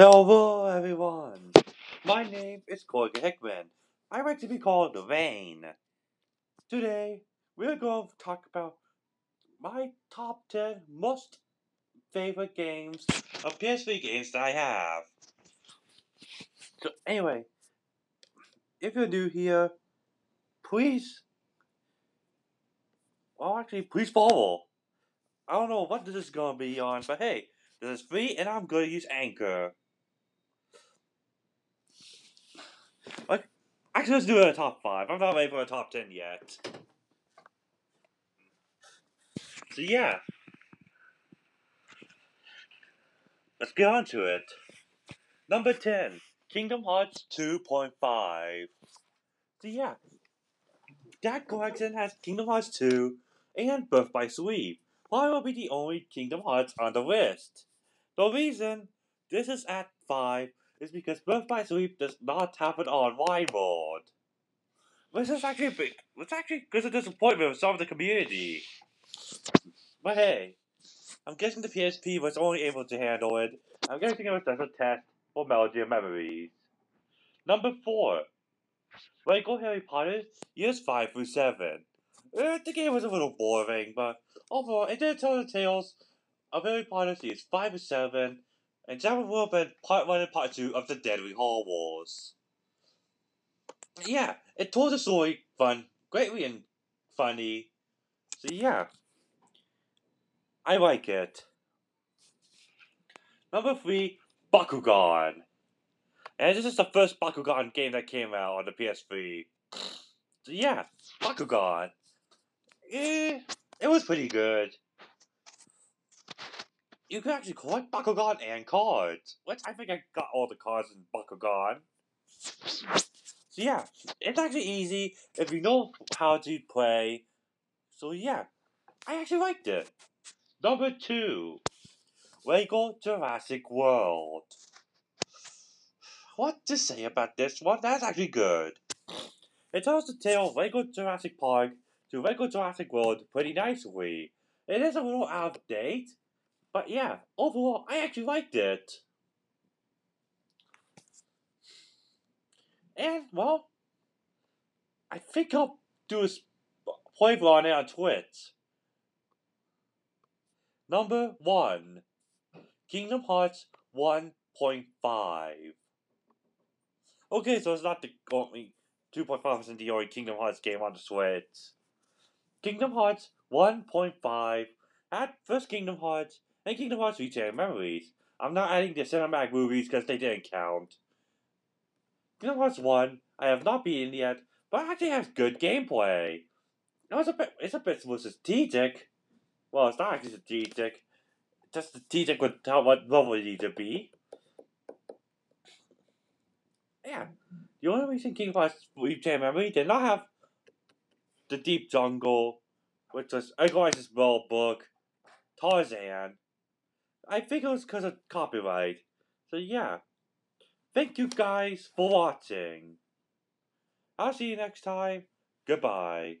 Hello everyone, my name is Corey Hickman. I like to be called The Vein. Today, we're going to talk about my top 10 most favorite games of PS3 games that I have. So anyway, if you're new here, please follow. I don't know what this is going to be on, but hey, this is free and I'm going to use Anchor. Actually, let's do a top 5. I'm not ready for a top 10 yet. So yeah. Let's get on to it. Number 10. Kingdom Hearts 2.5. So yeah. That collection has Kingdom Hearts 2 and Birth by Sleep. Probably will be the only Kingdom Hearts on the list. The reason this is at 5 is because Birth by Sleep does not have an online mode. Which is actually because of disappointment with some of the community. But hey, I'm guessing the PSP was only able to handle it. I'm guessing it was just a test for Melody of Memories. Number 4. Regal Harry Potter, years 5 through 7. The game was a little boring, but overall it did tell the tales of Harry Potter series 5 and 7, and Jabba World and Part 1 and Part 2 of The Deadly Horror Wars. Yeah, it told the story greatly and funny. So yeah, I like it. Number 3, Bakugan. And this is the first Bakugan game that came out on the PS3. So yeah, Bakugan. It was pretty good. You can actually collect Bakugan and cards, which I think I got all the cards in Bakugan. So yeah, it's actually easy if you know how to play. So yeah, I actually liked it. Number 2, Regal Jurassic World. What to say about this one? That's actually good. It tells the tale of Regal Jurassic Park to Regal Jurassic World pretty nicely. It is a little out of date, but yeah, overall, I actually liked it. And, well, I think I'll do a playthrough on it on Twitch. Number 1, Kingdom Hearts 1.5. Okay, so it's not the only 2.5% the only Kingdom Hearts game on the Switch. Kingdom Hearts 1.5 had first Kingdom Hearts and Kingdom Hearts 3 Chain of Memories. I'm not adding the cinematic movies because they didn't count. Kingdom Hearts 1, I have not beaten yet, but it actually has good gameplay. Now it's a bit more strategic. Well, it's not actually strategic. Just strategic with what level you need to be. Yeah. The only reason Kingdom Hearts 3 Chain of Memories did not have The Deep Jungle, which was Egorized World Book, Tarzan. I think it was because of copyright. So yeah. Thank you guys for watching. I'll see you next time. Goodbye.